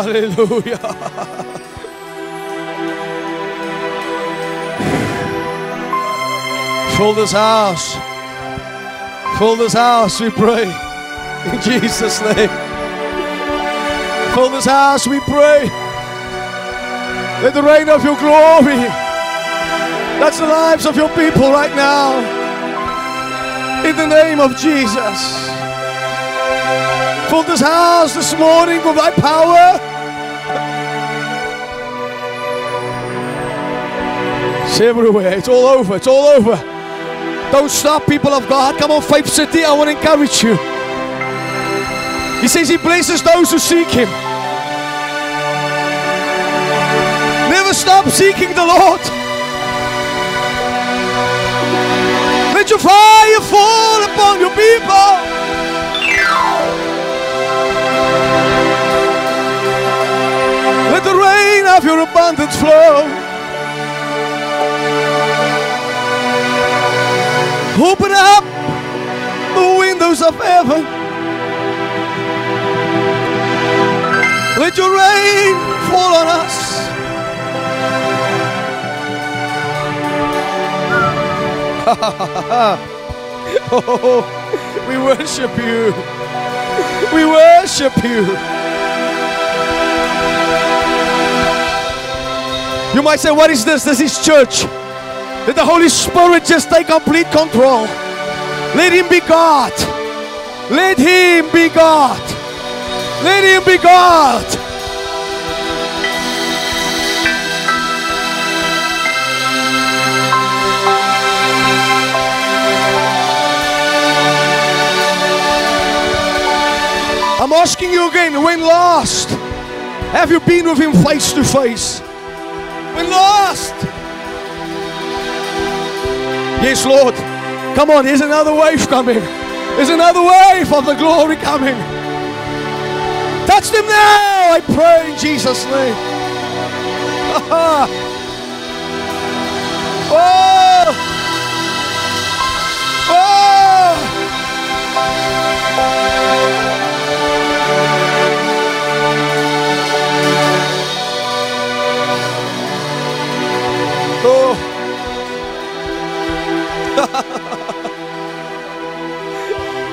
Hallelujah. Fill this house. Fill this house, we pray. In Jesus' name. Fill this house, we pray. Let the rain of your glory touch the lives of your people right now. In the name of Jesus. Fill this house this morning with thy power. It's everywhere. It's all over. It's all over. Don't stop, people of God. Come on, Faith City, I want to encourage you. He says he blesses those who seek him. Never stop seeking the Lord. Let your fire fall upon your people. Let the rain of your abundance flow. Open up the windows of heaven. Let your rain fall on us. Oh, we worship you. We worship you. You might say, what is this? This is church. Let the Holy Spirit just take complete control. Let him be God. Let him be God. Let him be God. I'm asking you again, when last have you been with him face to face? When last? Yes, Lord. Come on, here's another wave coming. There's another wave of the glory coming. Touch them now, I pray in Jesus' name. Oh! Oh! Oh!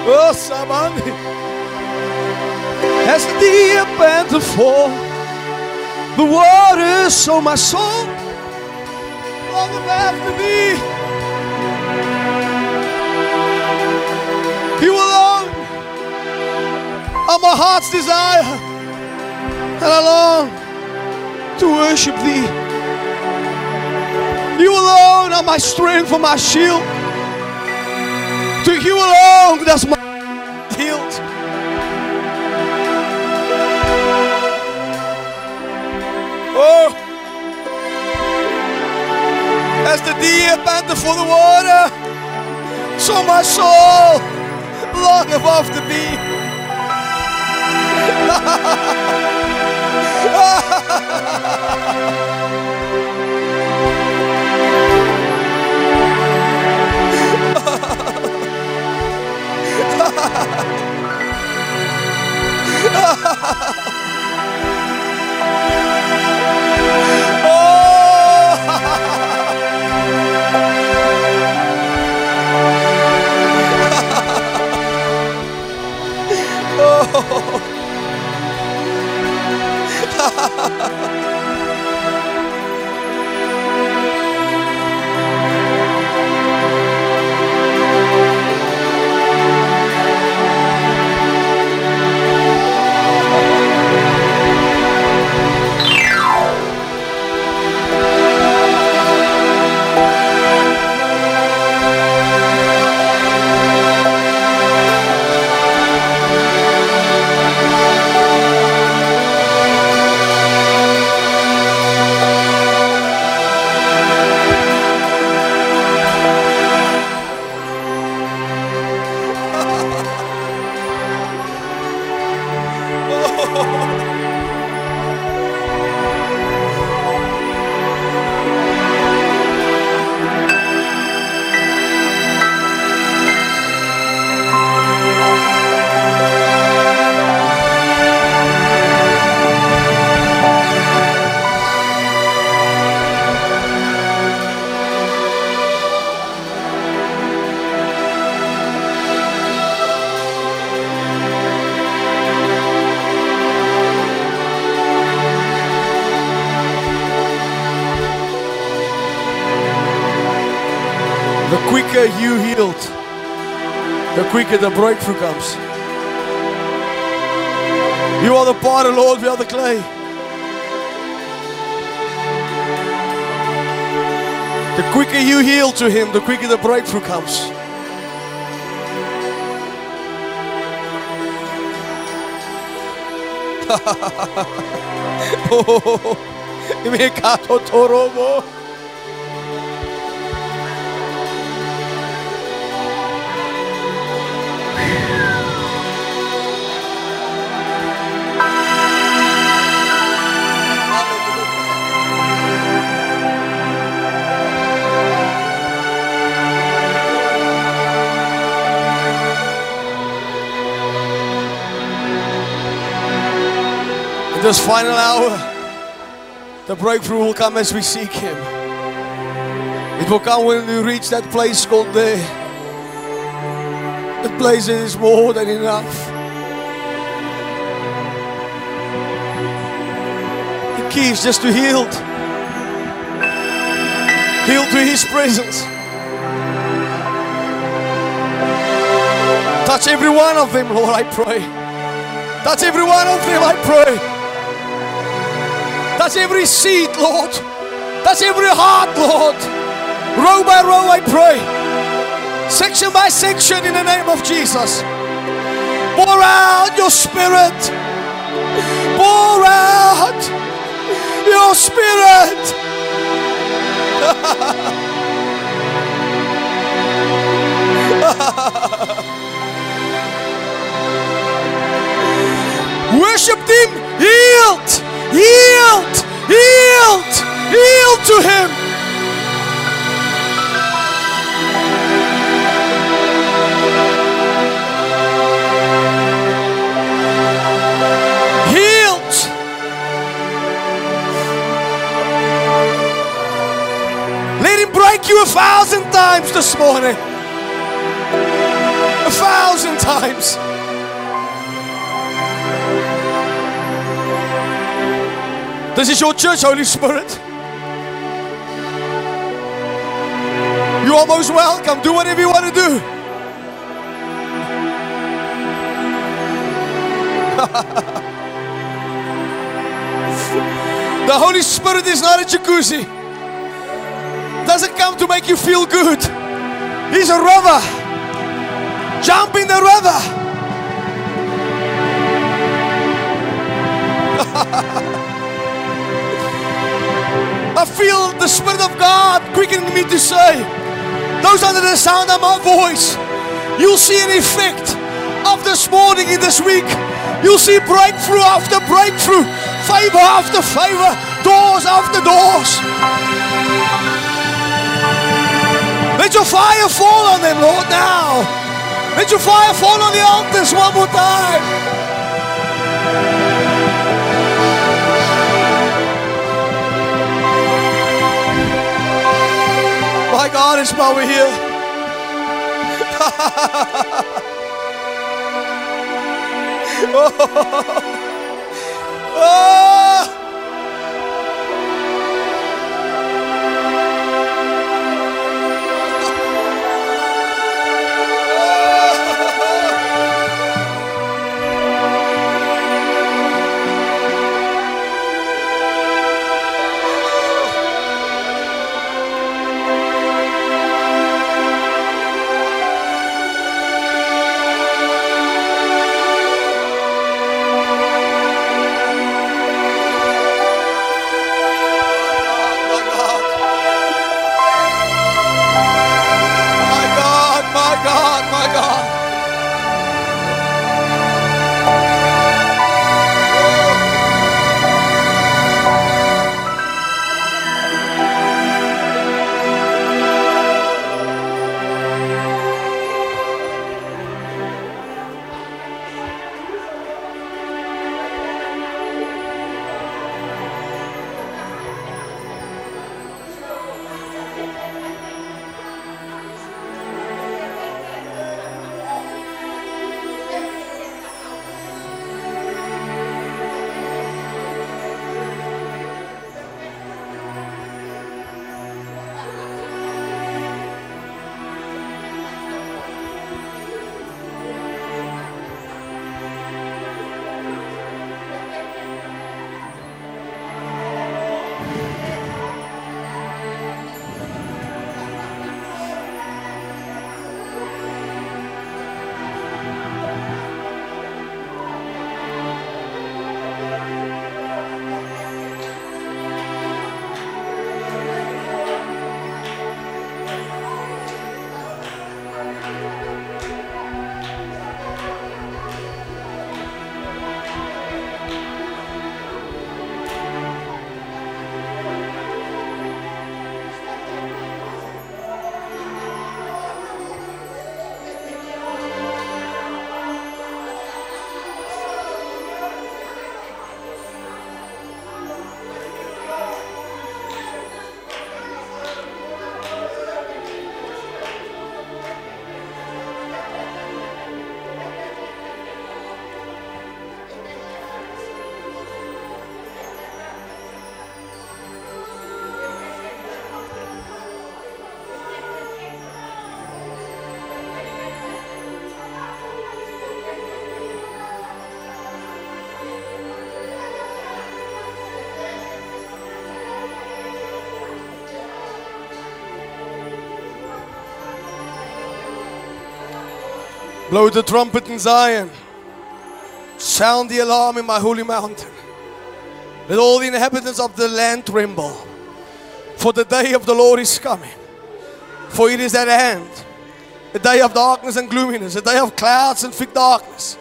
Oh, somebody, as the deep and the fall, the waters, so my soul, all the after me. You alone are my heart's desire, and I long to worship thee. You alone are my strength and my shield. To you alone does my healed. Oh, as the deer panteth for the water, so my soul longeth after thee. The quicker you healed, the quicker the breakthrough comes. You are the potter, Lord, we are the clay. The quicker you heal to Him, the quicker the breakthrough comes. This final hour, the breakthrough will come as we seek Him. It will come when we reach that place called there. The place that is more than enough. The key is just to heal. Heal to His presence. Touch every one of them, Lord, I pray. Touch every one of them, I pray. Touch every seed, Lord. Touch every heart, Lord. Row by row, I pray. Section by section, in the name of Jesus. Pour out your Spirit. Pour out your Spirit. Worship Him, healed. Yield, yield, yield to Him. Yield. Let Him break you 1,000 times this morning. 1,000 times. This is your church, Holy Spirit. You are most welcome. Do whatever you want to do. The Holy Spirit is not a jacuzzi. Doesn't come to make you feel good. He's a river. Jump in the river. I feel the Spirit of God quickening me to say, those under the sound of my voice, you'll see an effect of this morning in this week. You'll see breakthrough after breakthrough, favor after favor, doors after doors. Let your fire fall on them, Lord, now. Let your fire fall on the altars one more time. My God, it's why we're here. Blow the trumpet in Zion. Sound the alarm in my holy mountain. Let all the inhabitants of the land tremble. For the day of the Lord is coming. For it is at hand. A day of darkness and gloominess. A day of clouds and thick darkness.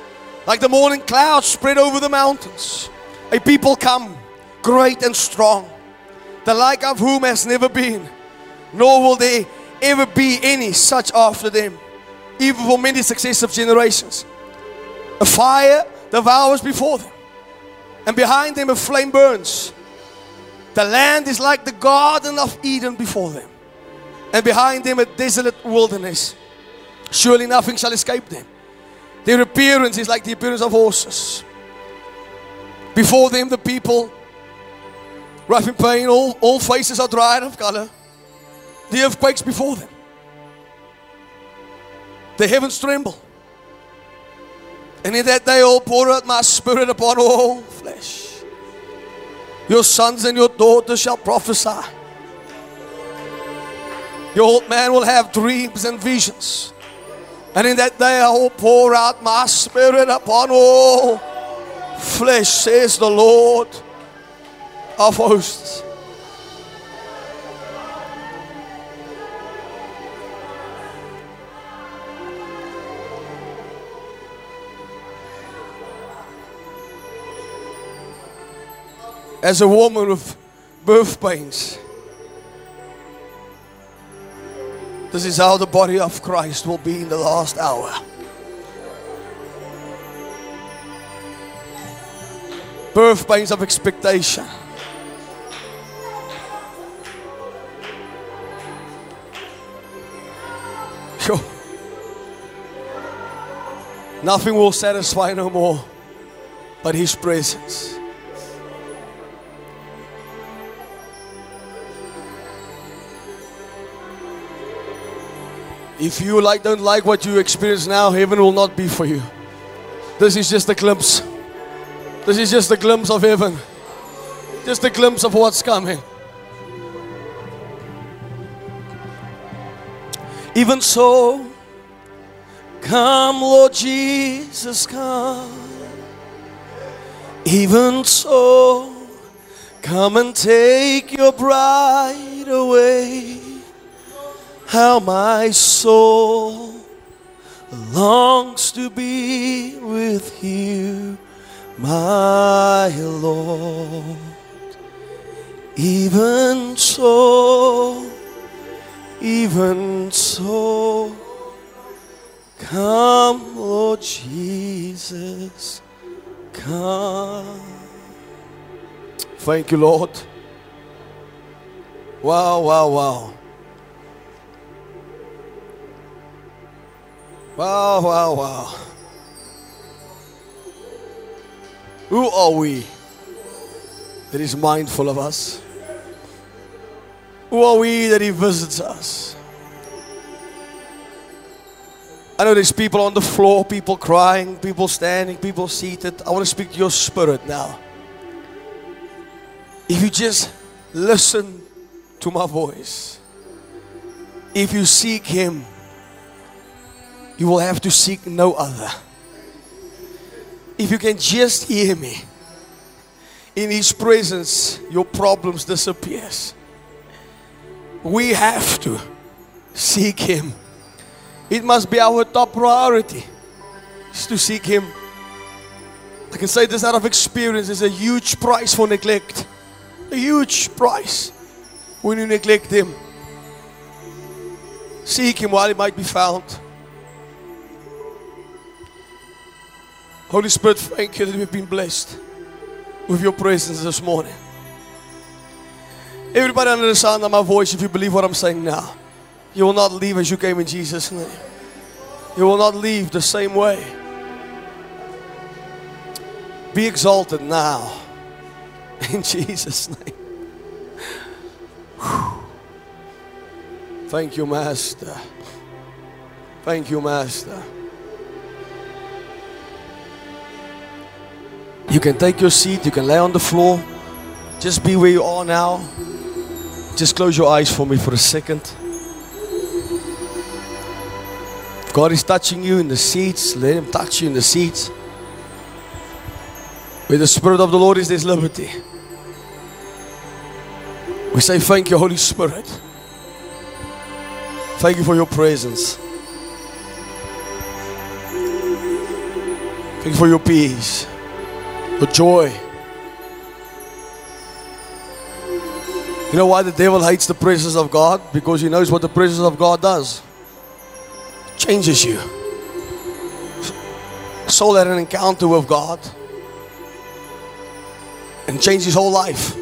Like the morning clouds spread over the mountains. A people come, great and strong. The like of whom has never been, nor will there ever be any such after them, even for many successive generations. A fire devours before them, and behind them a flame burns. The land is like the garden of Eden before them, and behind them a desolate wilderness. Surely nothing shall escape them. Their appearance is like the appearance of horses. Before them the people, rough in pain, all faces are dried of color. The earth quakes before them. The heavens tremble. And in that day I will pour out my spirit upon all flesh. Your sons and your daughters shall prophesy. Your old man will have dreams and visions. And in that day I will pour out my spirit upon all flesh, says the Lord of hosts. As a woman with birth pains, this is how the body of Christ will be in the last hour. Birth pains of expectation. Nothing will satisfy no more but His presence. If you don't like what you experience now, heaven will not be for you. This is just a glimpse. This is just a glimpse of heaven. Just a glimpse of what's coming. Even so, come Lord Jesus, come. Even so, come and take your bride away. How my soul longs to be with you, my Lord. Even so, even so, come, Lord Jesus, come. Thank you, Lord. Wow, wow, wow. Wow, wow, wow. Who are we that is mindful of us? Who are we that He visits us? I know there's people on the floor, people crying, people standing, people seated. I want to speak to your spirit now. If you just listen to my voice, if you seek Him, you will have to seek no other. If you can just hear me, in His presence, your problems disappears. We have to seek Him. It must be our top priority, is to seek Him. I can say this out of experience. It's a huge price for neglect. A huge price when you neglect Him. Seek Him while He might be found. Holy Spirit, thank you that we've been blessed with your presence this morning. Everybody under the sound of my voice, if you believe what I'm saying now, you will not leave as you came in Jesus' name. You will not leave the same way. Be exalted now in Jesus' name. Whew. Thank you, Master. Thank you, Master. You can take your seat, you can lay on the floor. Just be where you are now. Just close your eyes for me for a second. God is touching you in the seats. Let Him touch you in the seats. Where the Spirit of the Lord is, there's liberty. We say, thank you, Holy Spirit. Thank you for your presence. Thank you for your peace, your joy. You know why the devil hates the presence of God? Because he knows what the presence of God does. It changes you. Saul had an encounter with God and changed his whole life.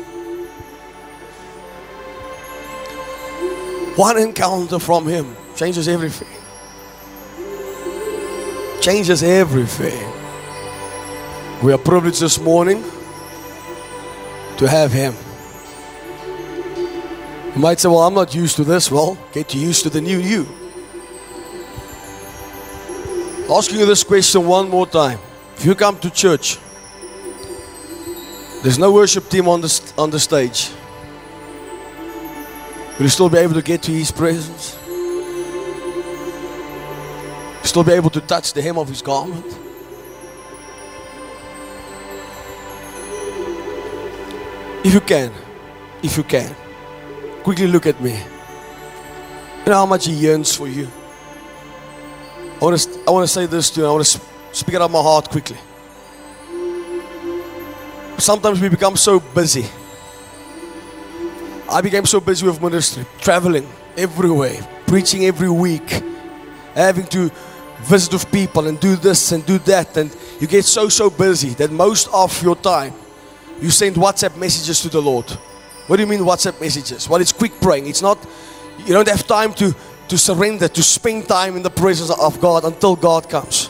One encounter from him changes everything. Changes everything. We are privileged this morning to have him. You might say, well, I'm not used to this. Well, get used to the new you. Asking you this question one more time. If you come to church, there's no worship team on the stage. Will you still be able to get to His presence? Still be able to touch the hem of His garment? If you can, quickly look at me. You know how much He yearns for you. I want to say this to you. I want to speak it out of my heart quickly. Sometimes we become so busy. I became so busy with ministry, traveling everywhere, preaching every week, having to visit with people and do this and do that, and you get so busy that most of your time you send WhatsApp messages to the Lord. What do you mean WhatsApp messages? Well, it's quick praying. It's not, you don't have time to surrender, to spend time in the presence of God until God comes.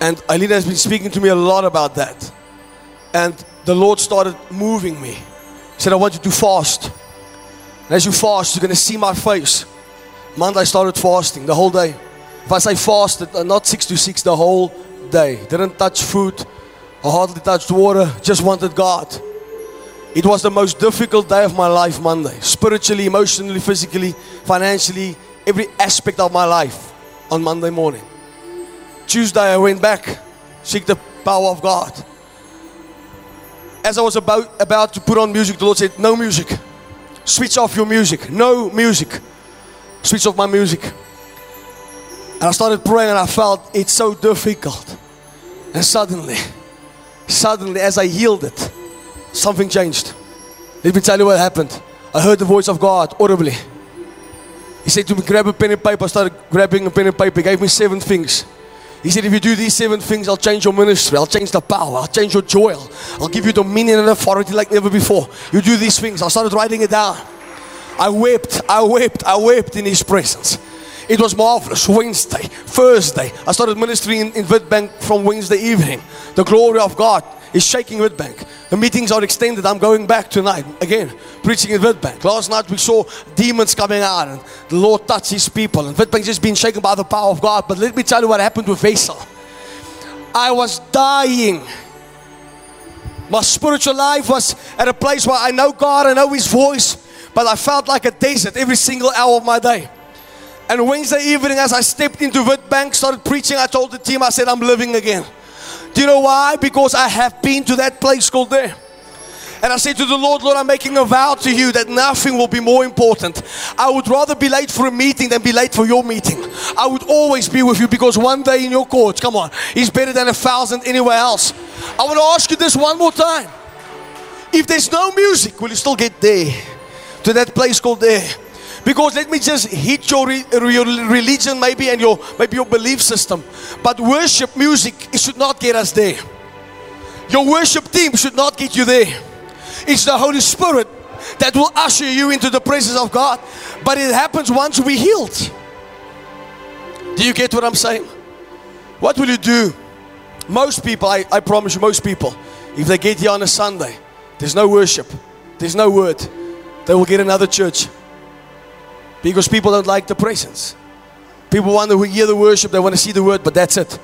And Alina has been speaking to me a lot about that, and the Lord started moving me. He said, I want you to fast. And as you fast, you're going to see my face. Monday I started fasting the whole day. If I say fasted, not 6 to 6, the whole day. Didn't touch food. I hardly touched water. Just wanted God. It was the most difficult day of my life, Monday. Spiritually, emotionally, physically, financially, every aspect of my life on Monday morning. Tuesday I went back, seek the power of God. As I was about to put on music, the Lord said, no music. Switch off your music. No music. Switch off my music. And I started praying, and I felt it's so difficult. And suddenly, as I yielded, something changed. Let me tell you what happened. I heard the voice of God audibly. He said to me, grab a pen and paper. I started grabbing a pen and paper. He gave me 7 things. He said, if you do these 7 things, I'll change your ministry. I'll change the power. I'll change your joy. I'll give you dominion and authority like never before. You do these things. I started writing it down. I wept in His presence. It was marvelous. Wednesday, Thursday, I started ministering in Witbank from Wednesday evening. The glory of God is shaking Witbank. The meetings are extended. I'm going back tonight again, preaching in Witbank. Last night we saw demons coming out, and the Lord touched His people. And Witbank's just been shaken by the power of God. But let me tell you what happened with Vessel. I was dying. My spiritual life was at a place where I know God, I know His voice, but I felt like a desert every single hour of my day. And Wednesday evening, as I stepped into Witbank, started preaching, I told the team, I said, I'm living again. Do you know why? Because I have been to that place called there. And I said to the Lord, Lord, I'm making a vow to you that nothing will be more important. I would rather be late for a meeting than be late for your meeting. I would always be with you, because one day in your courts, come on, is better than 1,000 anywhere else. I want to ask you this one more time. If there's no music, will you still get there? To that place called there? Because let me just hit your religion maybe, and your belief system, but worship music, it should not get us there. Your worship team should not get you there. It's the Holy Spirit that will usher you into the presence of God, but it happens once we healed. Do you get what I'm saying? What will you do? Most people, I promise you, most people, if they get here on a Sunday, there's no worship, there's no word, they will get another church, because people don't like the presence. People want to hear the worship, they want to see the word, but that's it.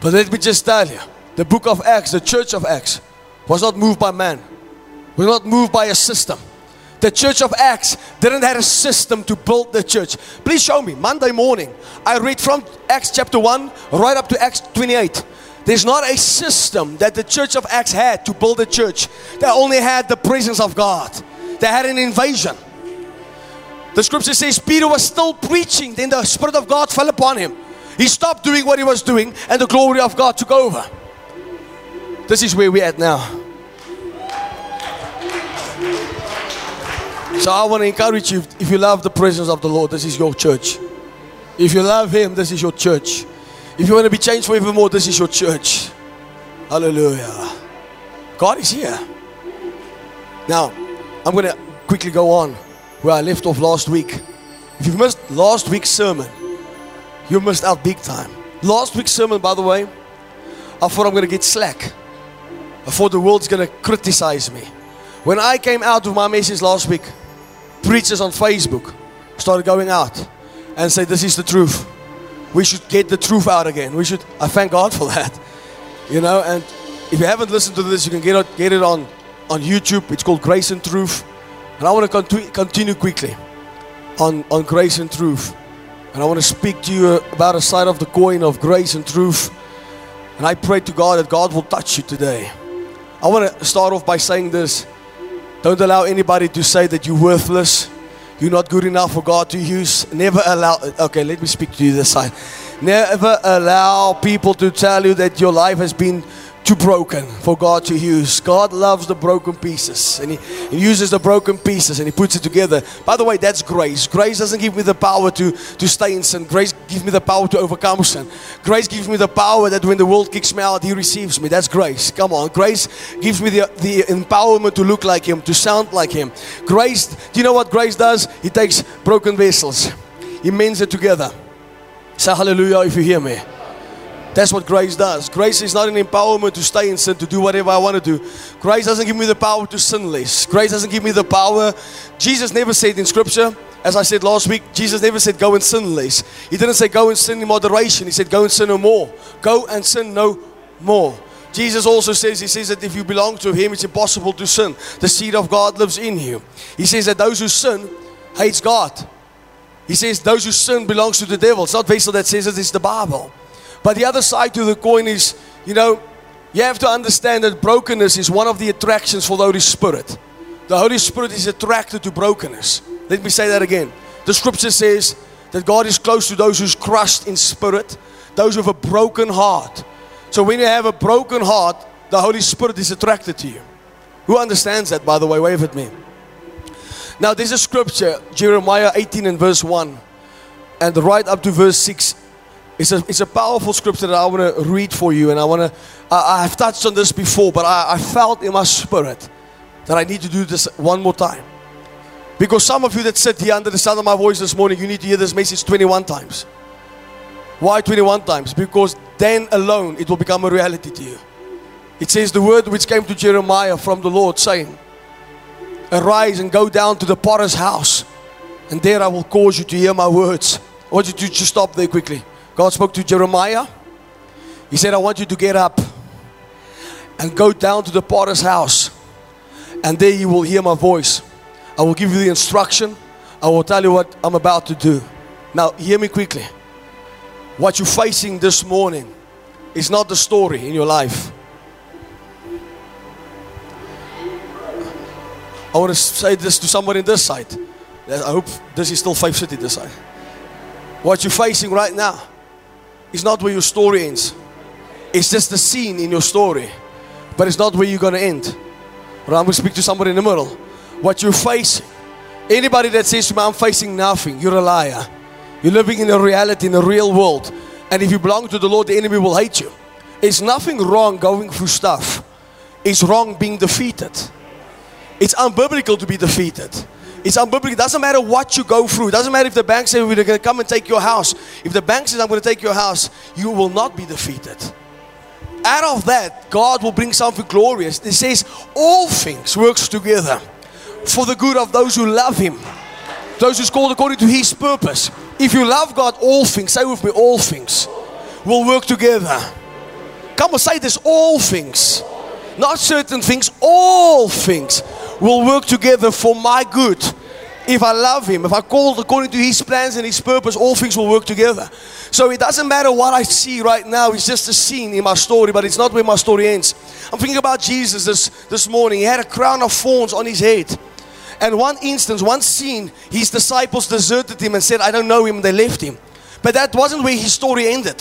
But let me just tell you, the book of Acts, the church of Acts, was not moved by man. We're not moved by a system. The church of Acts didn't have a system to build the church. Please show me. Monday morning, I read from Acts chapter 1 right up to Acts 28. There's not a system that the church of Acts had to build a church. They only had the presence of God. They had an invasion. The scripture says Peter was still preaching. Then the Spirit of God fell upon him. He stopped doing what he was doing and the glory of God took over. This is where we're at now. So I want to encourage you, if you love the presence of the Lord, this is your church. If you love Him, this is your church. If you want to be changed forevermore, this is your church. Hallelujah. God is here. Now, I'm going to quickly go on where I left off last week. If you missed last week's sermon, you missed out big time. Last week's sermon, by the way, I thought I'm going to get slack. I thought the world's going to criticize me. When I came out of my message last week, preachers on Facebook started going out and say, this is the truth. We should get the truth out again. I thank God for that. You know, and if you haven't listened to this, you can get it on YouTube. It's called Grace and Truth. And I want to continue quickly on grace and truth. And I want to speak to you about a side of the coin of grace and truth. And I pray to God that God will touch you today. I want to start off by saying this. Don't allow anybody to say that you're worthless. You're not good enough for God to use. Never allow, okay, let me speak to you this side. Never allow people to tell you that your life has been too broken for God to use. God loves the broken pieces, and He uses the broken pieces and He puts it together. By the way, that's grace. Grace doesn't give me the power to stay in sin. Grace gives me the power to overcome sin. Grace gives me the power that when the world kicks me out, He receives me. That's grace. Come on. Grace gives me the empowerment to look like Him, to sound like Him. Grace, do you know what grace does? He takes broken vessels. He mends it together. Say hallelujah if you hear me. That's what grace does. Grace is not an empowerment to stay in sin, to do whatever I want to do. Grace doesn't give me the power to sin less. Grace doesn't give me the power. Jesus never said in scripture, as I said last week, Jesus never said go and sin less. He didn't say go and sin in moderation. He said go and sin no more. Go and sin no more. Jesus also says, He says that if you belong to Him, it's impossible to sin. The seed of God lives in you. He says that those who sin hates God. He says those who sin belongs to the devil. It's not Vessel that says it, it's the Bible. But the other side to the coin is, you know, you have to understand that brokenness is one of the attractions for the Holy Spirit. The Holy Spirit is attracted to brokenness. Let me say that again. The scripture says that God is close to those who's crushed in spirit, those with a broken heart. So when you have a broken heart, the Holy Spirit is attracted to you. Who understands that, by the way? Wave at me. Now, there's a scripture, Jeremiah 18 and verse 1, and right up to verse 6. It's a powerful scripture that I want to read for you, and I've touched on this before, but I felt in my spirit that I need to do this one more time. Because some of you that sit here under the sound of my voice this morning, you need to hear this message 21 times. Why 21 times? Because then alone it will become a reality to you. It says the word which came to Jeremiah from the Lord saying, arise and go down to the potter's house, and there I will cause you to hear my words. I want you to just stop there quickly. God spoke to Jeremiah. He said, I want you to get up and go down to the potter's house, and there you will hear my voice. I will give you the instruction. I will tell you what I'm about to do. Now, hear me quickly. What you're facing this morning is not the story in your life. I want to say this to somebody on this side. I hope this is still Faith City this side. What you're facing right now is not where your story ends. It's just the scene in your story, but it's not where you're going to end. But I'm going to speak to somebody in the middle. What you're facing, anybody that says to me, I'm facing nothing, you're a liar. You're living in a reality, in a real world. And if you belong to the Lord, the enemy will hate you. It's nothing wrong going through stuff. It's wrong being defeated. It's unbiblical to be defeated. It's unbiblical. It doesn't matter what you go through. It doesn't matter if the bank says we're going to come and take your house. If the bank says I'm going to take your house, you will not be defeated. Out of that, God will bring something glorious. It says all things works together for the good of those who love Him, those who's called according to His purpose. If you love God, all things, say with me, all things will work together. Come on, say this, all things. Not certain things, all things will work together for my good. If I love Him, if I call according to His plans and His purpose, all things will work together. So it doesn't matter what I see right now. It's just a scene in my story, but it's not where my story ends. I'm thinking about Jesus this morning. He had a crown of thorns on His head. And one instance, one scene, His disciples deserted Him and said, I don't know Him, and they left Him. But that wasn't where His story ended.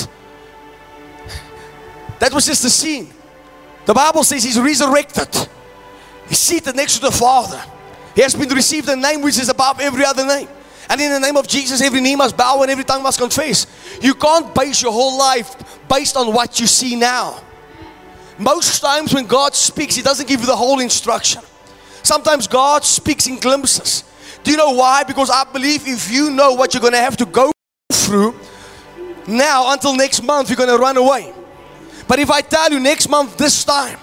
That was just a scene. The Bible says He's resurrected. He's seated next to the Father. He has been received a name which is above every other name. And in the name of Jesus, every knee must bow and every tongue must confess. You can't base your whole life based on what you see now. Most times when God speaks, He doesn't give you the whole instruction. Sometimes God speaks in glimpses. Do you know why? Because I believe if you know what you're going to have to go through now until next month, you're going to run away. But if I tell you next month this time,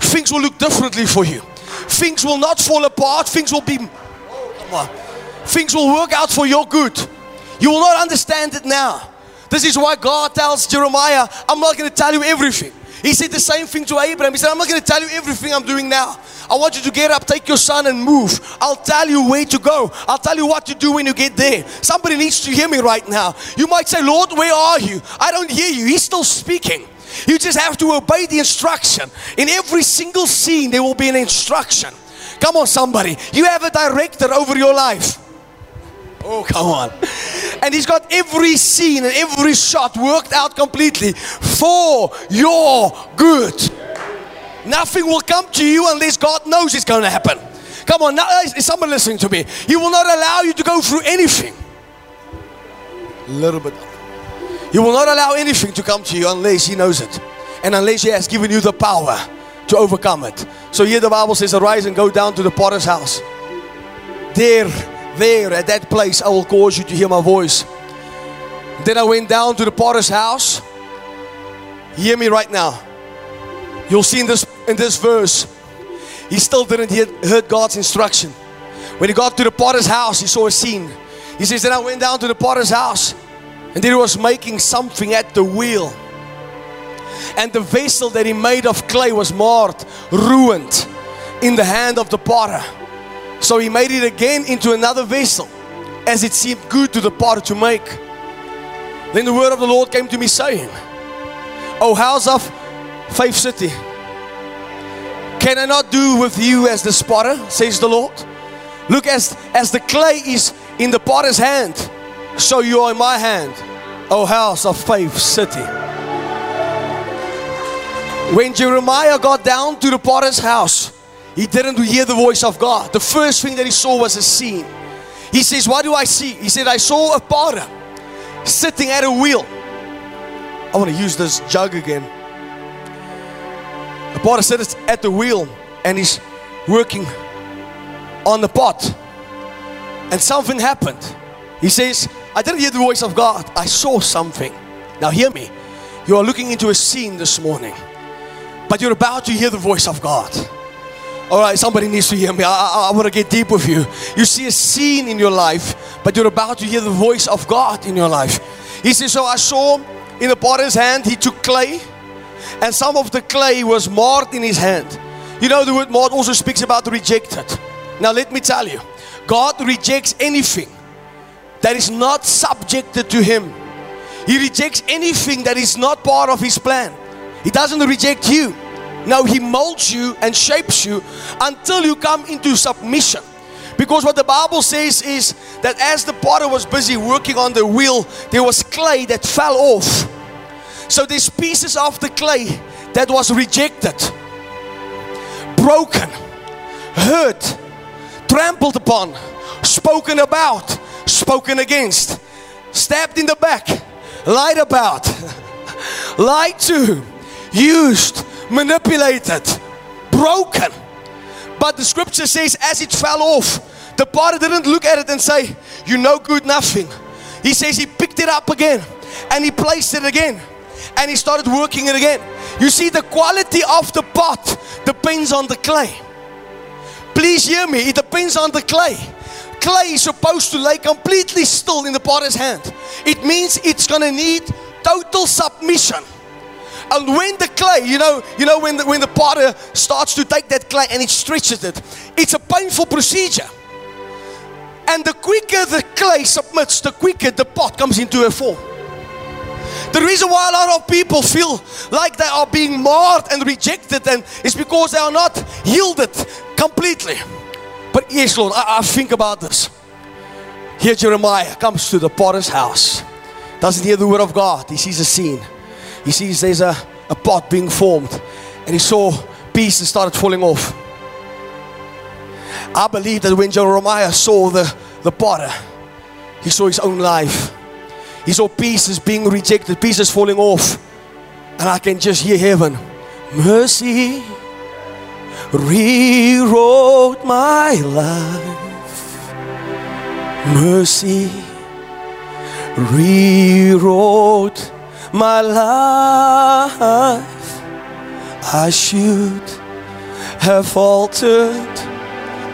things will look differently for you. Things will not fall apart. Things will be, things will work out for your good. You will not understand it now. This is why God tells Jeremiah, I'm not going to tell you everything. He said the same thing to Abraham. He said, I'm not going to tell you everything I'm doing now. I want you to get up, take your son and move. I'll tell you where to go. I'll tell you what to do when you get there. Somebody needs to hear me right now. You might say, Lord, where are you? I don't hear you. He's still speaking. You just have to obey the instruction. In every single scene, there will be an instruction. Come on, somebody. You have a director over your life. Oh, come on. And He's got every scene and every shot worked out completely for your good. Nothing will come to you unless God knows it's going to happen. Come on, now, is someone listening to me? He will not allow you to go through anything. A little bit. He will not allow anything to come to you unless He knows it. And unless He has given you the power to overcome it. So here the Bible says, arise and go down to the potter's house. There, at that place, I will cause you to hear my voice. Then I went down to the potter's house. Hear me right now. You'll see in this verse, he still didn't hear God's instruction. When he got to the potter's house, he saw a scene. He says, then I went down to the potter's house. And there he was making something at the wheel. And the vessel that he made of clay was marred, ruined in the hand of the potter. So he made it again into another vessel, as it seemed good to the potter to make. Then the word of the Lord came to me, saying, O house of Faith City, can I not do with you as the potter, says the Lord? Look, as the clay is in the potter's hand, so you are in my hand, O house of Faith City. When Jeremiah got down to the potter's house, he didn't hear the voice of God. The first thing that he saw was a scene. He says, what do I see? He said, I saw a potter sitting at a wheel. I want to use this jug again. The potter sits at the wheel and he's working on the pot. And something happened. He says, I didn't hear the voice of God. I saw something. Now hear me. You are looking into a scene this morning. But you're about to hear the voice of God. Alright, somebody needs to hear me. I want to get deep with you. You see a scene in your life. But you're about to hear the voice of God in your life. He says, so I saw in the potter's hand, he took clay. And some of the clay was marred in his hand. You know, the word marred also speaks about rejected. Now let me tell you. God rejects anything that is not subjected to Him. He rejects anything that is not part of His plan. He doesn't reject you. No, He molds you and shapes you until you come into submission. Because what the Bible says is that as the potter was busy working on the wheel, there was clay that fell off. So these pieces of the clay that was rejected, broken, hurt, trampled upon, spoken about, spoken against, stabbed in the back, lied about, lied to, used, manipulated, broken. But the scripture says as it fell off, the potter didn't look at it and say, you no good, nothing. He says he picked it up again and he placed it again and he started working it again. You see, the quality of the pot depends on the clay. Please hear me, it depends on the clay. Clay is supposed to lay completely still in the potter's hand. It means it's going to need total submission. And when the clay, you know when the potter starts to take that clay and it stretches it, it's a painful procedure. And the quicker the clay submits, the quicker the pot comes into a form. The reason why a lot of people feel like they are being marred and rejected and is because they are not yielded completely. But yes, Lord, I think about this. Here Jeremiah comes to the potter's house. Doesn't hear the word of God. He sees a scene. He sees there's a pot being formed. And he saw pieces started falling off. I believe that when Jeremiah saw the potter, he saw his own life. He saw pieces being rejected, pieces falling off. And I can just hear heaven. Mercy rewrote my life. Mercy rewrote my life. I should have altered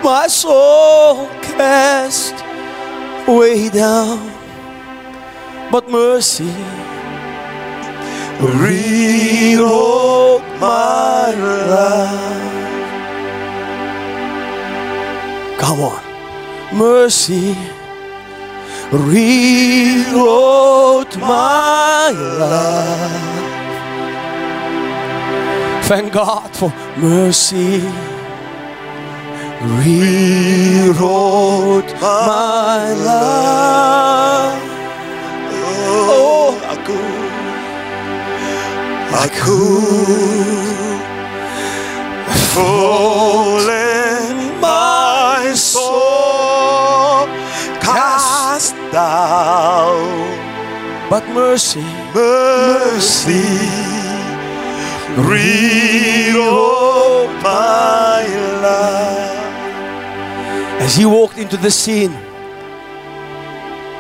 my soul, cast way down, but mercy rewrote my life. Come on. Mercy rewrote my life. Thank God for mercy rewrote my life. Oh, I could fall in my soul, cast down, but mercy rewrote my life. As he walked into the scene,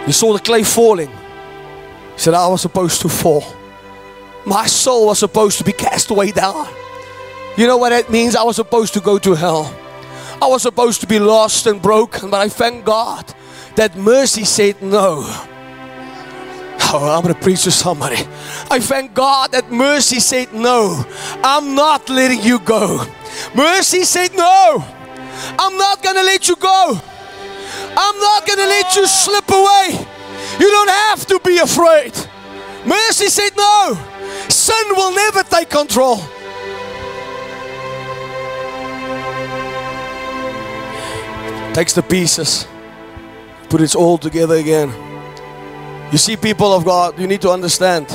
he saw the clay falling. He said, I was supposed to fall. My soul was supposed to be cast away down. You know what that means? I was supposed to go to hell. I was supposed to be lost and broken, but I thank God that mercy said no. Oh, I'm going to preach to somebody. I thank God that mercy said no. I'm not letting you go. Mercy said no. I'm not going to let you go. I'm not going to let you slip away. You don't have to be afraid. Mercy said no. Sin will never take control. Takes the pieces, put it all together again. You see, people of God, you need to understand.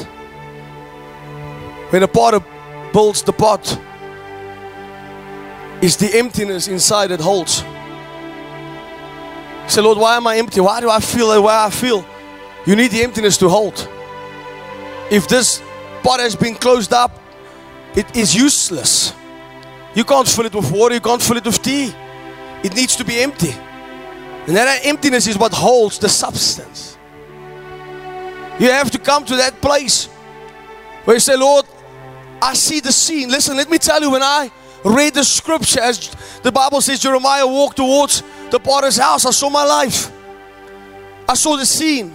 When a potter builds the pot, it's the emptiness inside that holds. Say, Lord, why am I empty? Why do I feel the way I feel? You need the emptiness to hold. If this pot has been closed up, it is useless. You can't fill it with water, you can't fill it with tea. It needs to be empty. And that emptiness is what holds the substance. You have to come to that place where you say, Lord, I see the scene. Listen, let me tell you, when I read the scripture, as the Bible says, Jeremiah walked towards the potter's house, I saw my life. I saw the scene.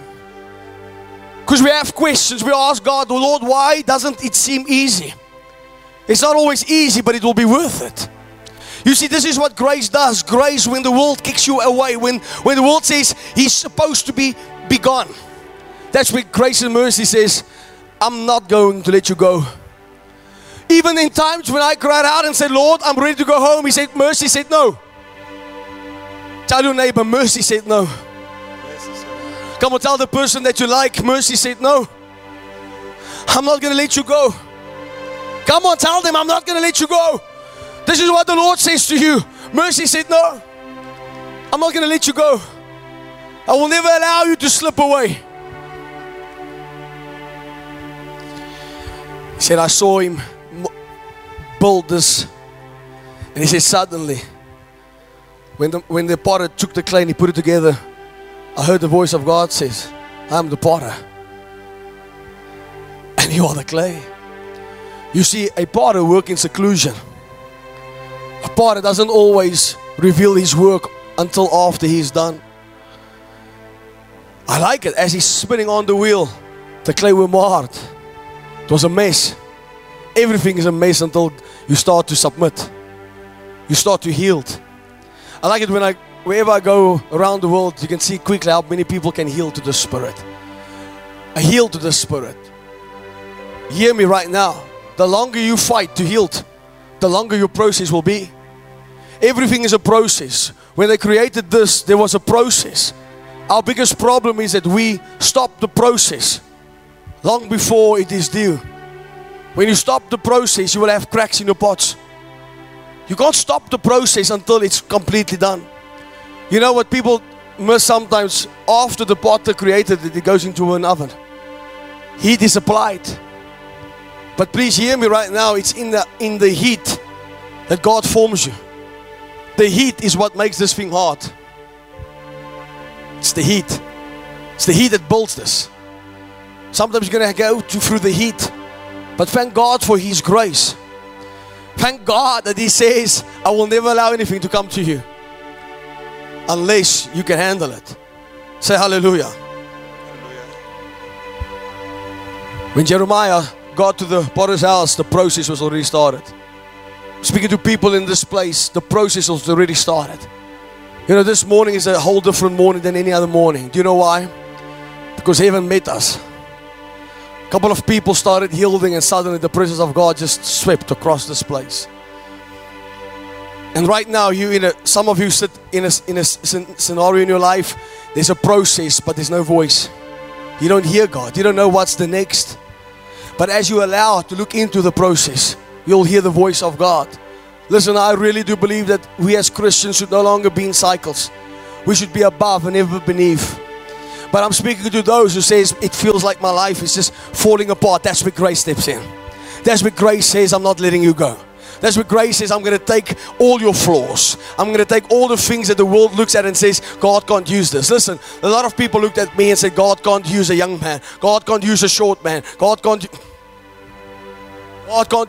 Because we have questions. We ask God, oh Lord, why doesn't it seem easy? It's not always easy, but it will be worth it. You see, this is what grace does. Grace, when the world kicks you away, when the world says he's supposed to be gone. That's where grace and mercy says, I'm not going to let you go. Even in times when I cried out and said, Lord, I'm ready to go home, he said, mercy said no. Tell your neighbor, mercy said no. Come on, tell the person that you like, mercy said no. I'm not going to let you go. Come on, tell them, I'm not going to let you go. This is what the Lord says to you. Mercy said no. I'm not going to let you go. I will never allow you to slip away. He said, I saw him build this. And he said, suddenly, when the potter took the clay and he put it together, I heard the voice of God says, I'm the potter and you are the clay. You see, a potter works in seclusion. A potter doesn't always reveal his work until after he's done. I like it. As he's spinning on the wheel, the clay were marred. It was a mess. Everything is a mess until you start to submit. You start to yield. I like it when wherever I go around the world, you can see quickly how many people can yield to the Spirit. I yield to the Spirit. Hear me right now. The longer you fight to yield, the longer your process will be. Everything is a process. When they created this, there was a process. Our biggest problem is that we stop the process long before it is due. When you stop the process, you will have cracks in your pots. You can't stop the process until it's completely done. You know what people miss sometimes? After the potter created it, it goes into an oven. Heat is applied. But please hear me right now, it's in the heat that God forms you. The heat is what makes this thing hard. It's the heat. It's the heat that builds this. Sometimes you're going to go through the heat. But thank God for His grace. Thank God that He says, I will never allow anything to come to you unless you can handle it. Say hallelujah. When Jeremiah got to the potter's house, the process was already started. Speaking to people in this place, the process was already started. You know, this morning is a whole different morning than any other morning. Do you know why? Because heaven met us. A couple of people started yielding, and suddenly the presence of God just swept across this place. And right now, some of you sit in a scenario in your life. There's a process, but there's no voice. You don't hear God. You don't know what's the next. But as you allow to look into the process, you'll hear the voice of God. Listen, I really do believe that we as Christians should no longer be in cycles. We should be above and never beneath. But I'm speaking to those who says, it feels like my life is just falling apart. That's where grace steps in. That's where grace says, I'm not letting you go. That's where grace says, I'm going to take all your flaws. I'm going to take all the things that the world looks at and says, God can't use this. Listen, a lot of people looked at me and said, God can't use a young man. God can't use a short man. God can't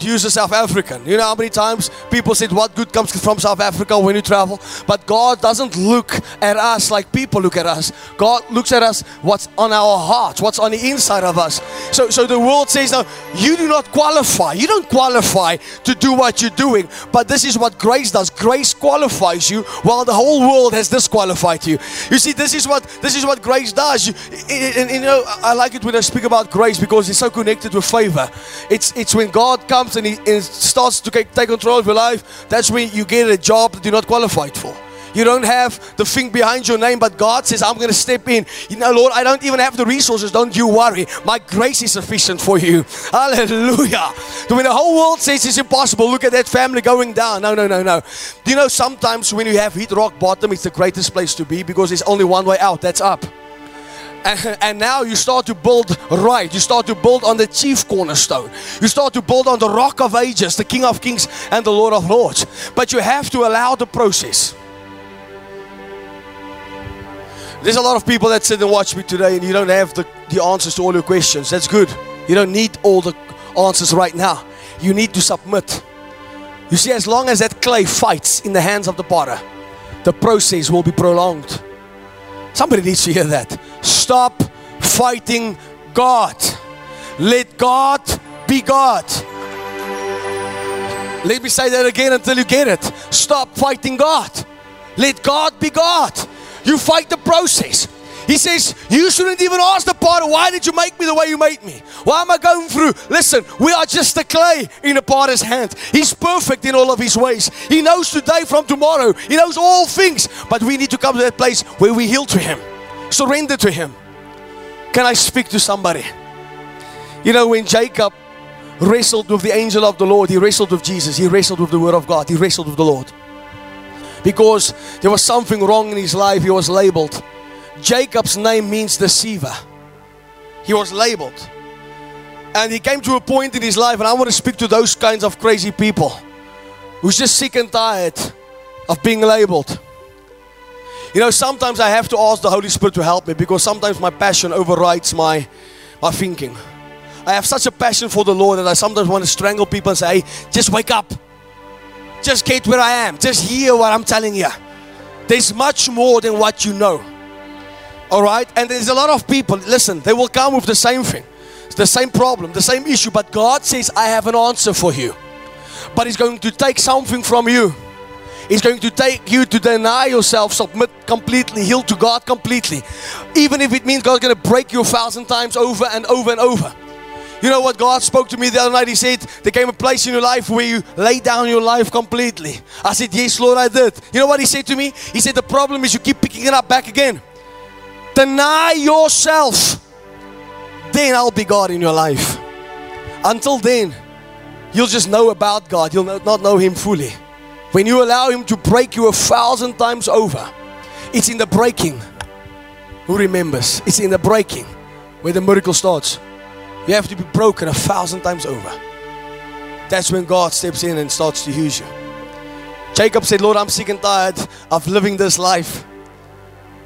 use a South African. You know how many times people said, what good comes from South Africa when you travel? But God doesn't look at us like people look at us. God looks at us what's on our hearts, what's on the inside of us. So the world says, now, you do not qualify. You don't qualify to do what you're doing. But this is what grace does. Grace qualifies you while the whole world has disqualified you. You see, this is what grace does. You know, I like it when I speak about grace because it's so connected with favor. It's when God comes and He starts to take control of your life. That's when you get a job that you're not qualified for. You don't have the thing behind your name, but God says, I'm going to step in. You know, Lord, I don't even have the resources. Don't you worry. My grace is sufficient for you. Hallelujah. When the whole world says it's impossible, look at that family going down. No. Do you know sometimes when you have hit rock bottom, it's the greatest place to be because there's only one way out. That's up. And now you start to build right. You start to build on the chief cornerstone. You start to build on the Rock of Ages, the King of Kings and the Lord of Lords. But you have to allow the process. There's a lot of people that sit and watch me today and you don't have the answers to all your questions. That's good. You don't need all the answers right now. You need to submit. You see, as long as that clay fights in the hands of the potter, the process will be prolonged. Somebody needs to hear that. Stop fighting God. Let God be God. Let me say that again until you get it. Stop fighting God. Let God be God. You fight the process. He says, you shouldn't even ask the potter, why did you make me the way you made me? Why am I going through? Listen, we are just the clay in the potter's hand. He's perfect in all of His ways. He knows today from tomorrow. He knows all things. But we need to come to that place where we yield to Him. Surrender to Him. Can I speak to somebody? You know, when Jacob wrestled with the angel of the Lord, he wrestled with Jesus. He wrestled with the Word of God. He wrestled with the Lord. Because there was something wrong in his life. He was labeled. Jacob's name means deceiver. He was labeled. And he came to a point in his life, and I want to speak to those kinds of crazy people who's just sick and tired of being labeled. You know, sometimes I have to ask the Holy Spirit to help me because sometimes my passion overrides my thinking. I have such a passion for the Lord that I sometimes want to strangle people and say, hey, just wake up. Just get where I am. Just hear what I'm telling you. There's much more than what you know. All right, and there's a lot of people, listen, they will come with the same thing. It's the same problem, the same issue, but God says, I have an answer for you. But He's going to take something from you. He's going to take you to deny yourself, submit completely, yield to God completely. Even if it means God's going to break you 1,000 times over and over and over. You know what? God spoke to me the other night. He said, there came a place in your life where you lay down your life completely. I said, yes, Lord, I did. You know what He said to me? He said, the problem is you keep picking it up back again. Deny yourself. Then I'll be God in your life. Until then, you'll just know about God. You'll not know Him fully. When you allow Him to break you 1,000 times over, it's in the breaking. Who remembers? It's in the breaking where the miracle starts. You have to be broken 1,000 times over. That's when God steps in and starts to use you. Jacob said, Lord, I'm sick and tired of living this life.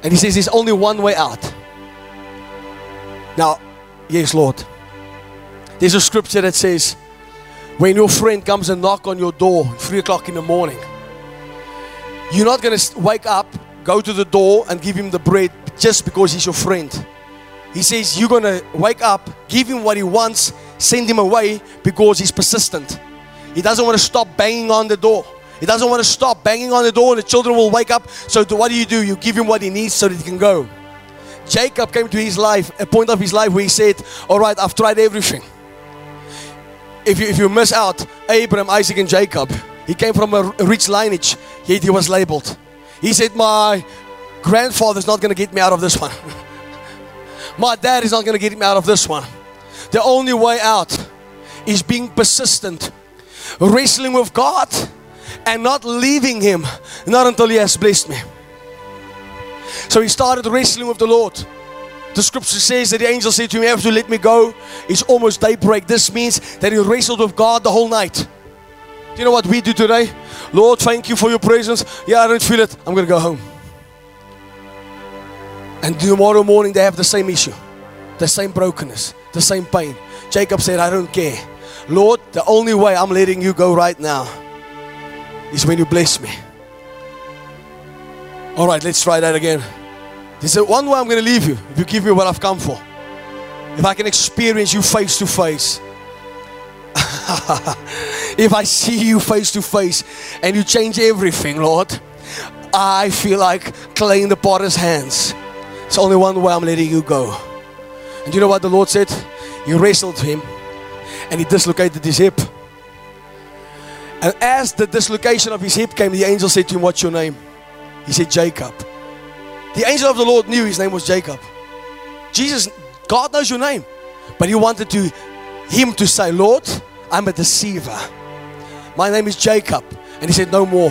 And He says, there's only one way out. Now, yes, Lord. There's a scripture that says, when your friend comes and knocks on your door at 3 o'clock in the morning, you're not going to wake up, go to the door and give him the bread just because he's your friend. He says, you're going to wake up, give him what he wants, send him away because he's persistent. He doesn't want to stop banging on the door. He doesn't want to stop banging on the door and the children will wake up. So what do? You give him what he needs so that he can go. Jacob came to his life, a point of his life where he said, all right, I've tried everything. If you miss out, Abraham, Isaac and Jacob, he came from a rich lineage, yet he was labeled. He said, my grandfather's not going to get me out of this one. My dad is not going to get me out of this one. The only way out is being persistent, wrestling with God and not leaving Him, not until He has blessed me. So he started wrestling with the Lord. The scripture says that the angel said to him, you have to let me go. It's almost daybreak. This means that he wrestled with God the whole night. Do you know what we do today? Lord, thank you for your presence. Yeah, I don't feel it. I'm going to go home. And tomorrow morning they have the same issue, the same brokenness, the same pain. Jacob said, I don't care. Lord, the only way I'm letting you go right now is when you bless me. All right, let's try that again. He said, one way I'm going to leave you, if you give me what I've come for. If I can experience you face to face. If I see you face to face and you change everything, Lord, I feel like clay in the potter's hands. It's only one way I'm letting you go. And you know what the Lord said? He wrestled him and he dislocated his hip. And as the dislocation of his hip came, the angel said to him, what's your name? He said, Jacob. The angel of the Lord knew his name was Jacob. Jesus, God knows your name. But He wanted him to say, Lord, I'm a deceiver. My name is Jacob. And He said, no more.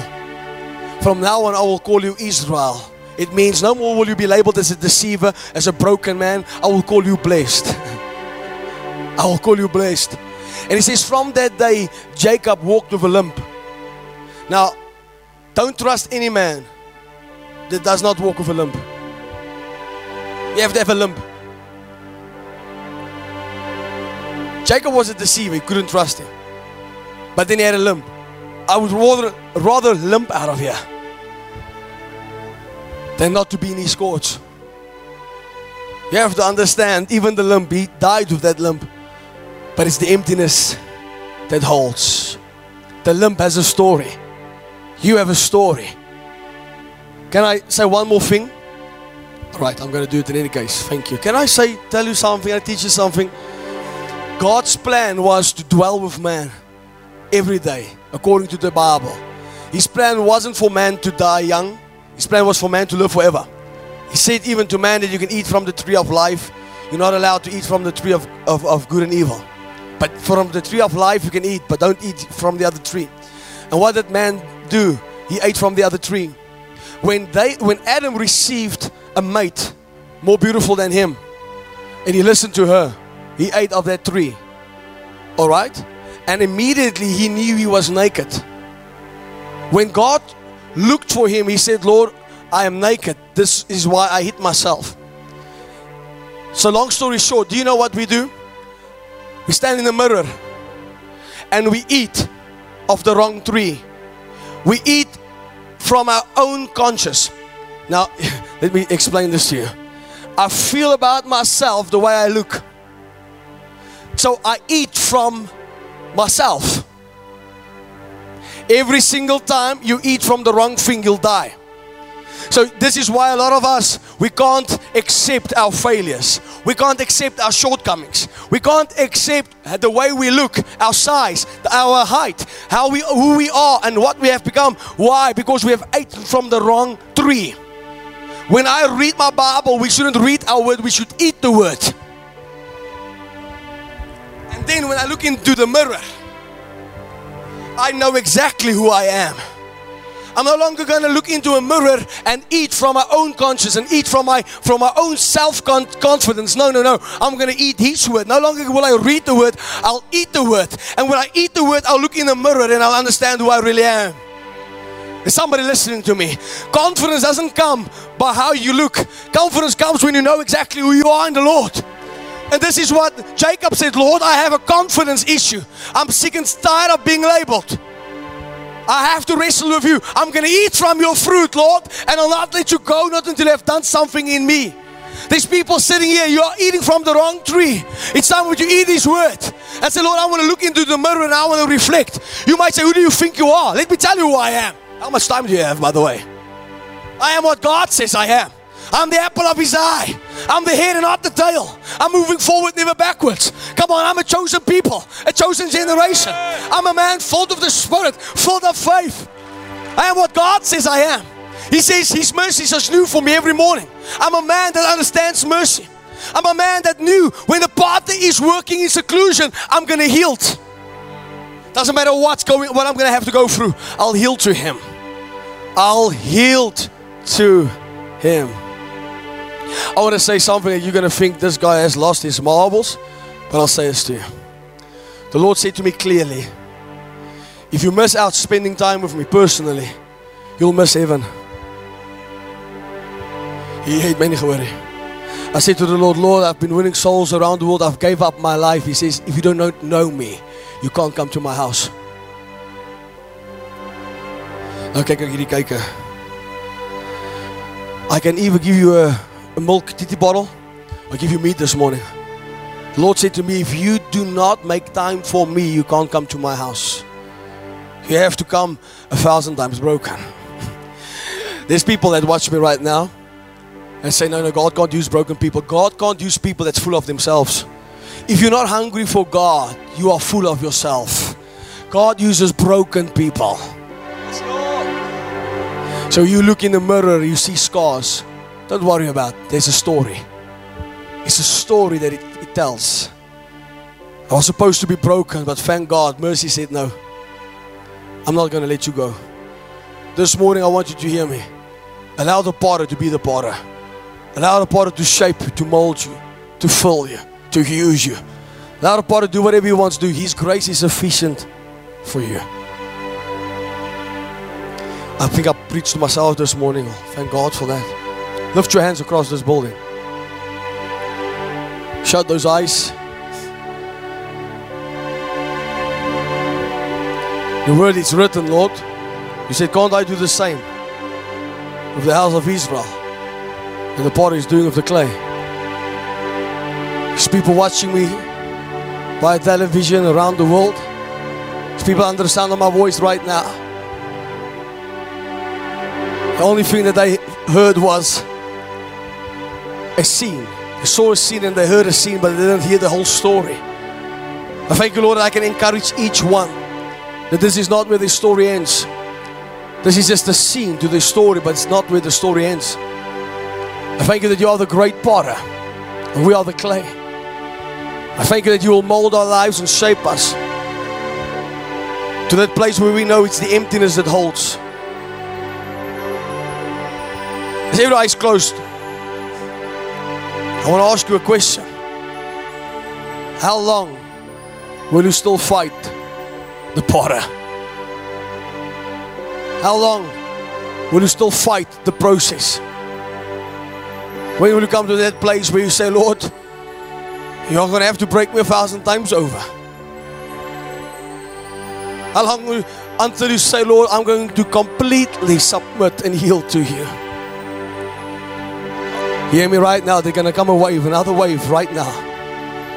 From now on, I will call you Israel. It means no more will you be labeled as a deceiver, as a broken man. I will call you blessed. I will call you blessed. And He says, from that day, Jacob walked with a limp. Now, don't trust any man that does not walk with a limp. You have to have a limp. Jacob was a deceiver. He couldn't trust Him. But then he had a limp. I would rather limp out of here than not to be in His courts. You have to understand, even the limp, he died with that limp. But it's the emptiness that holds. The limp has a story. You have a story. Can I say one more thing? All right, I'm going to do it in any case. Thank you. Can I tell you something? I teach you something. God's plan was to dwell with man every day, according to the Bible. His plan wasn't for man to die young. His plan was for man to live forever. He said even to man that you can eat from the tree of life. You're not allowed to eat from the tree of good and evil. But from the tree of life you can eat, but don't eat from the other tree. And what did man do? He ate from the other tree. When Adam received a mate more beautiful than him and he listened to her, he ate of that tree. All right? And immediately he knew he was naked. When God looked for him, He said, Lord, I am naked. This is why I hid myself. So long story short, do you know what we do? We stand in the mirror and we eat of the wrong tree. We eat from our own conscience. Now, let me explain this to you. I feel about myself the way I look. So I eat from myself. Every single time you eat from the wrong thing, you'll die. So this is why a lot of us, we can't accept our failures. We can't accept our shortcomings. We can't accept the way we look, our size, our height, who we are and what we have become. Why? Because we have eaten from the wrong tree. When I read my Bible, we shouldn't read our word, we should eat the word. And then when I look into the mirror, I know exactly who I am. I'm no longer going to look into a mirror and eat from my own conscience and eat from my own self-confidence. No. I'm going to eat His word. No longer will I read the word. I'll eat the word. And when I eat the word, I'll look in the mirror and I'll understand who I really am. Is somebody listening to me? Confidence doesn't come by how you look. Confidence comes when you know exactly who you are in the Lord. And this is what Jacob said, Lord, I have a confidence issue. I'm sick and tired of being labeled. I have to wrestle with you. I'm going to eat from your fruit, Lord, and I'll not let you go, not until you have done something in me. These people sitting here, you are eating from the wrong tree. It's time that you eat His word. And say, Lord, I want to look into the mirror and I want to reflect. You might say, who do you think you are? Let me tell you who I am. How much time do you have, by the way? I am what God says I am. I'm the apple of His eye. I'm the head and not the tail. I'm moving forward, never backwards. Come on, I'm a chosen people, a chosen generation. I'm a man full of the Spirit, full of faith. I am what God says I am. He says His mercies are new for me every morning. I'm a man that understands mercy. I'm a man that knew when the partner is working in seclusion, I'm going to yield. Doesn't matter what I'm going to have to go through. I'll yield to Him. I'll yield to Him. I want to say something that you're going to think this guy has lost his marbles, but I'll say this to you. The Lord said to me clearly, if you miss out spending time with me personally, you'll miss heaven. He hate many worry. I said to the Lord, Lord, I've been winning souls around the world. I've gave up my life. He says, if you don't know me, you can't come to my house. I can either give you a milk titty bottle, I'll give you meat this morning. The Lord said to me, if you do not make time for me, you can't come to my house. You have to come 1,000 times broken. There's people that watch me right now and say, no, God can't use broken people. God can't use people that's full of themselves. If you're not hungry for God, you are full of yourself. God uses broken people. So you look in the mirror, you see scars. Don't worry about it. There's a story. It's a story that it tells. I was supposed to be broken, but thank God, mercy said no. I'm not going to let you go. This morning I want you to hear me. Allow the potter to be the potter. Allow the potter to shape you, to mold you, to fill you, to use you. Allow the potter to do whatever he wants to do. His grace is sufficient for you. I think I preached to myself this morning. Thank God for that. Lift your hands across this building. Shut those eyes. Your word is written, Lord. You said, can't I do the same with the house of Israel? And the potter is doing with the clay. There's people watching me by television around the world. There's people under the sound of my voice right now. The only thing that they heard was a scene. They saw a scene and they heard a scene, but they didn't hear the whole story. I thank you, Lord, that I can encourage each one that this is not where the story ends. This is just a scene to the story, but it's not where the story ends. I thank you that you are the great potter and we are the clay. I thank you that you will mold our lives and shape us to that place where we know it's the emptiness that holds. With every eyes closed, I want to ask you a question. How long will you still fight the potter? How long will you still fight the process? When will you come to that place where you say, Lord, you're going to have to break me 1,000 times over? How long will you, until you say, Lord, I'm going to completely submit and yield to you? Hear me right now. They're going to come a wave, another wave right now.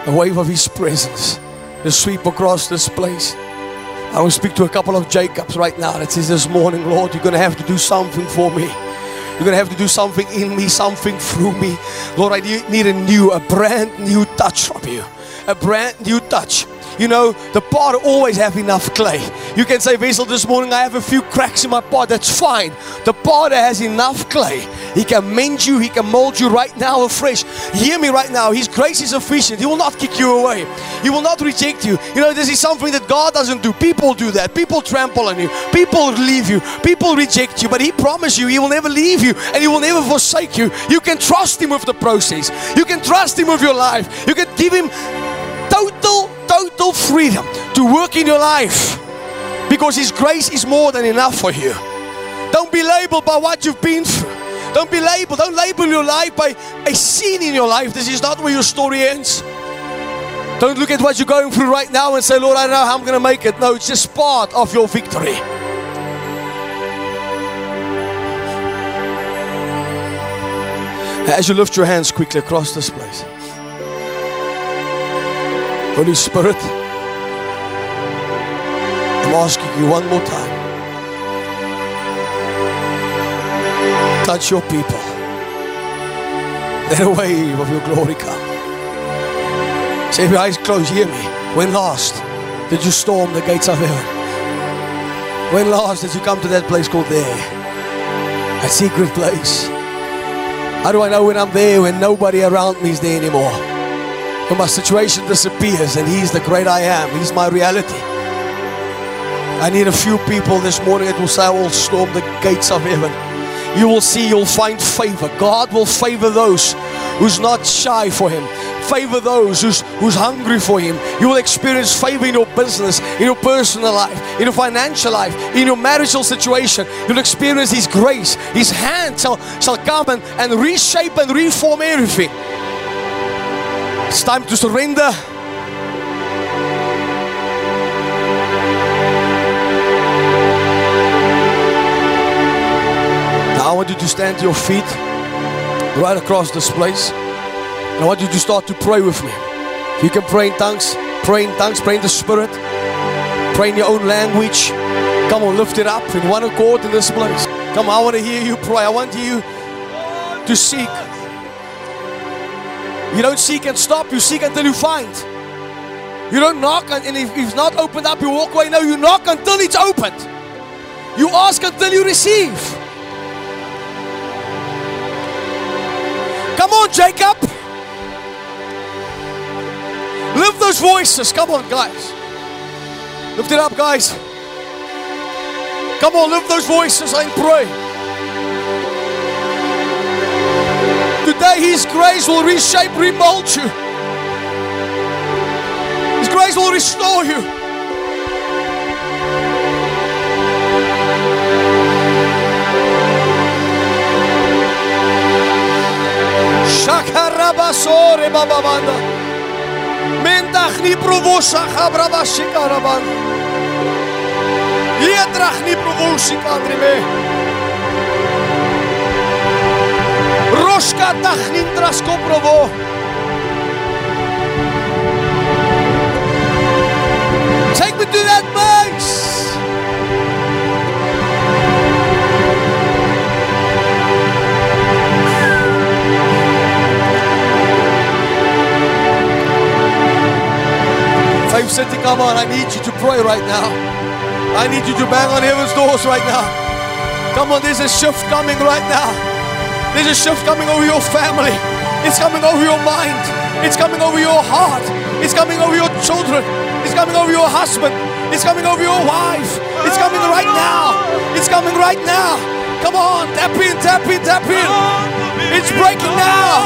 A wave of His presence to sweep across this place. I will speak to a couple of Jacobs right now that says this morning, Lord, you're going to have to do something for me. You're going to have to do something in me, something through me. Lord, I need a brand new touch from you. A brand new touch. You know, the pot always have enough clay. You can say, Wessel, this morning I have a few cracks in my pot. That's fine. The potter has enough clay. He can mend you. He can mold you right now afresh. Hear me right now. His grace is sufficient. He will not kick you away. He will not reject you. You know, this is something that God doesn't do. People do that. People trample on you. People leave you. People reject you. But He promised you He will never leave you and He will never forsake you. You can trust Him with the process. You can trust Him with your life. You can give Him total freedom to work in your life, because His grace is more than enough for you. Don't be labeled by what you've been through. Don't label your life by a scene in your life. This is not where your story ends. Don't look at what you're going through right now and say, Lord, I don't know how I'm going to make it. No, it's just part of your victory. Now, as you lift your hands quickly across this place, Holy Spirit, I'm asking you one more time. Touch your people. Let a wave of your glory come. Say, if your eyes closed, hear me. When last did you storm the gates of heaven? When last did you come to that place called there? A secret place. How do I know when I'm there, when nobody around me is there anymore? When my situation disappears and He's the great I am. He's my reality. I need a few people this morning that will say, I will storm the gates of heaven. You will see, you'll find favor. God will favor those who's not shy for Him. Favor those who's hungry for Him. You will experience favor in your business, in your personal life, in your financial life, in your marital situation. You'll experience His grace. His hand shall come and reshape and reform everything. It's time to surrender. Now I want you to stand to your feet right across this place. And I want you to start to pray with me. You can pray in tongues, pray in the Spirit, pray in your own language. Come on, lift it up in one accord in this place. Come on, I want to hear you pray. I want you to seek. You don't seek and stop, you seek until you find. You don't knock and if it's not opened up, you walk away. No, you knock until it's opened. You ask until you receive. Come on, Jacob. Lift those voices. Come on, guys. Lift it up, guys. Come on, lift those voices and pray. Today His grace will reshape, remold you. His grace will restore you. Shakarabasore bababanda. Mendachni provosha kabrabashikaraban. Yedrachni provoshikadribe. Roshka tachnin traskoprovo. Take me to that place. Faith City, come on, I need you to pray right now. I need you to bang on heaven's doors right now. Come on, there's a shift coming right now. There's a shift coming over your family. It's coming over your mind. It's coming over your heart. It's coming over your children. It's coming over your husband. It's coming over your wife. It's coming right now. It's coming right now. Come on, tap in, tap in, tap in. It's breaking now.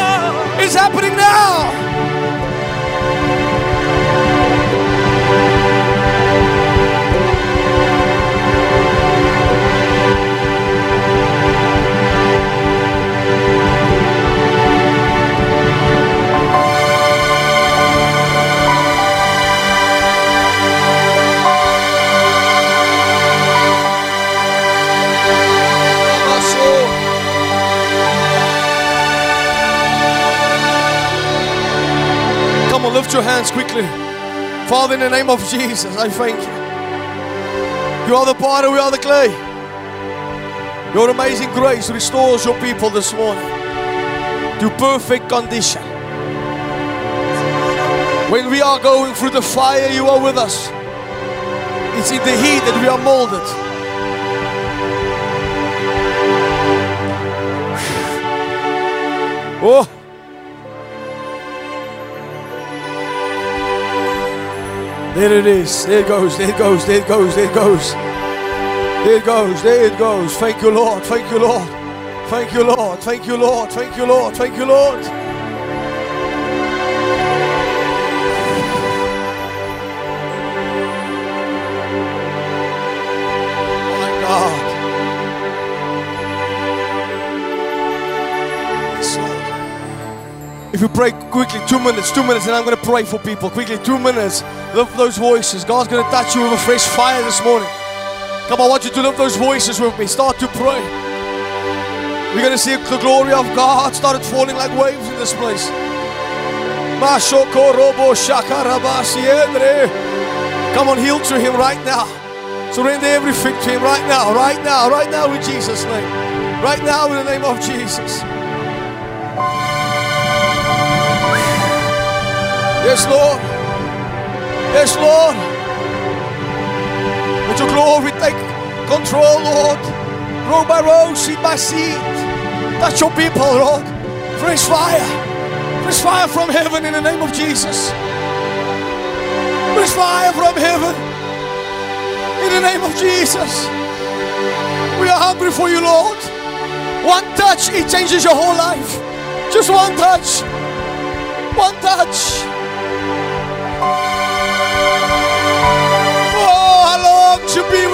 It's happening now. lift your hands quickly. Father, in the name of Jesus, I thank you. You are the potter, we are the clay. Your amazing grace restores your people this morning to perfect condition. When we are going through the fire, you are with us. It's in the heat that we are molded. Oh. There it is. There it goes. There it goes. There it goes. There it goes. There it goes. There it goes. Thank you, Lord. Thank you, Lord. Thank you, Lord. Thank you, Lord. Thank you, Lord. Thank you, Lord. My God. If you pray quickly, 2 minutes, 2 minutes, and I'm going to pray for people. Quickly, 2 minutes. Lift those voices. God's going to touch you with a fresh fire this morning. Come on, I want you to lift those voices with me. Start to pray. We're going to see the glory of God started falling like waves in this place. Come on, yield to Him right now. Surrender everything to Him right now. Right now, right now in Jesus' name. Right now in the name of Jesus. Yes, Lord. Yes, Lord. Let your glory take control, Lord. Row by row, seat by seat. Touch your people, Lord. Fresh fire. Fresh fire from heaven in the name of Jesus. Fresh fire from heaven in the name of Jesus. We are hungry for you, Lord. One touch, it changes your whole life. Just one touch. One touch. To be with you.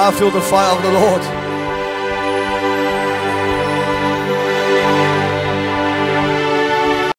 I feel the fire of the Lord.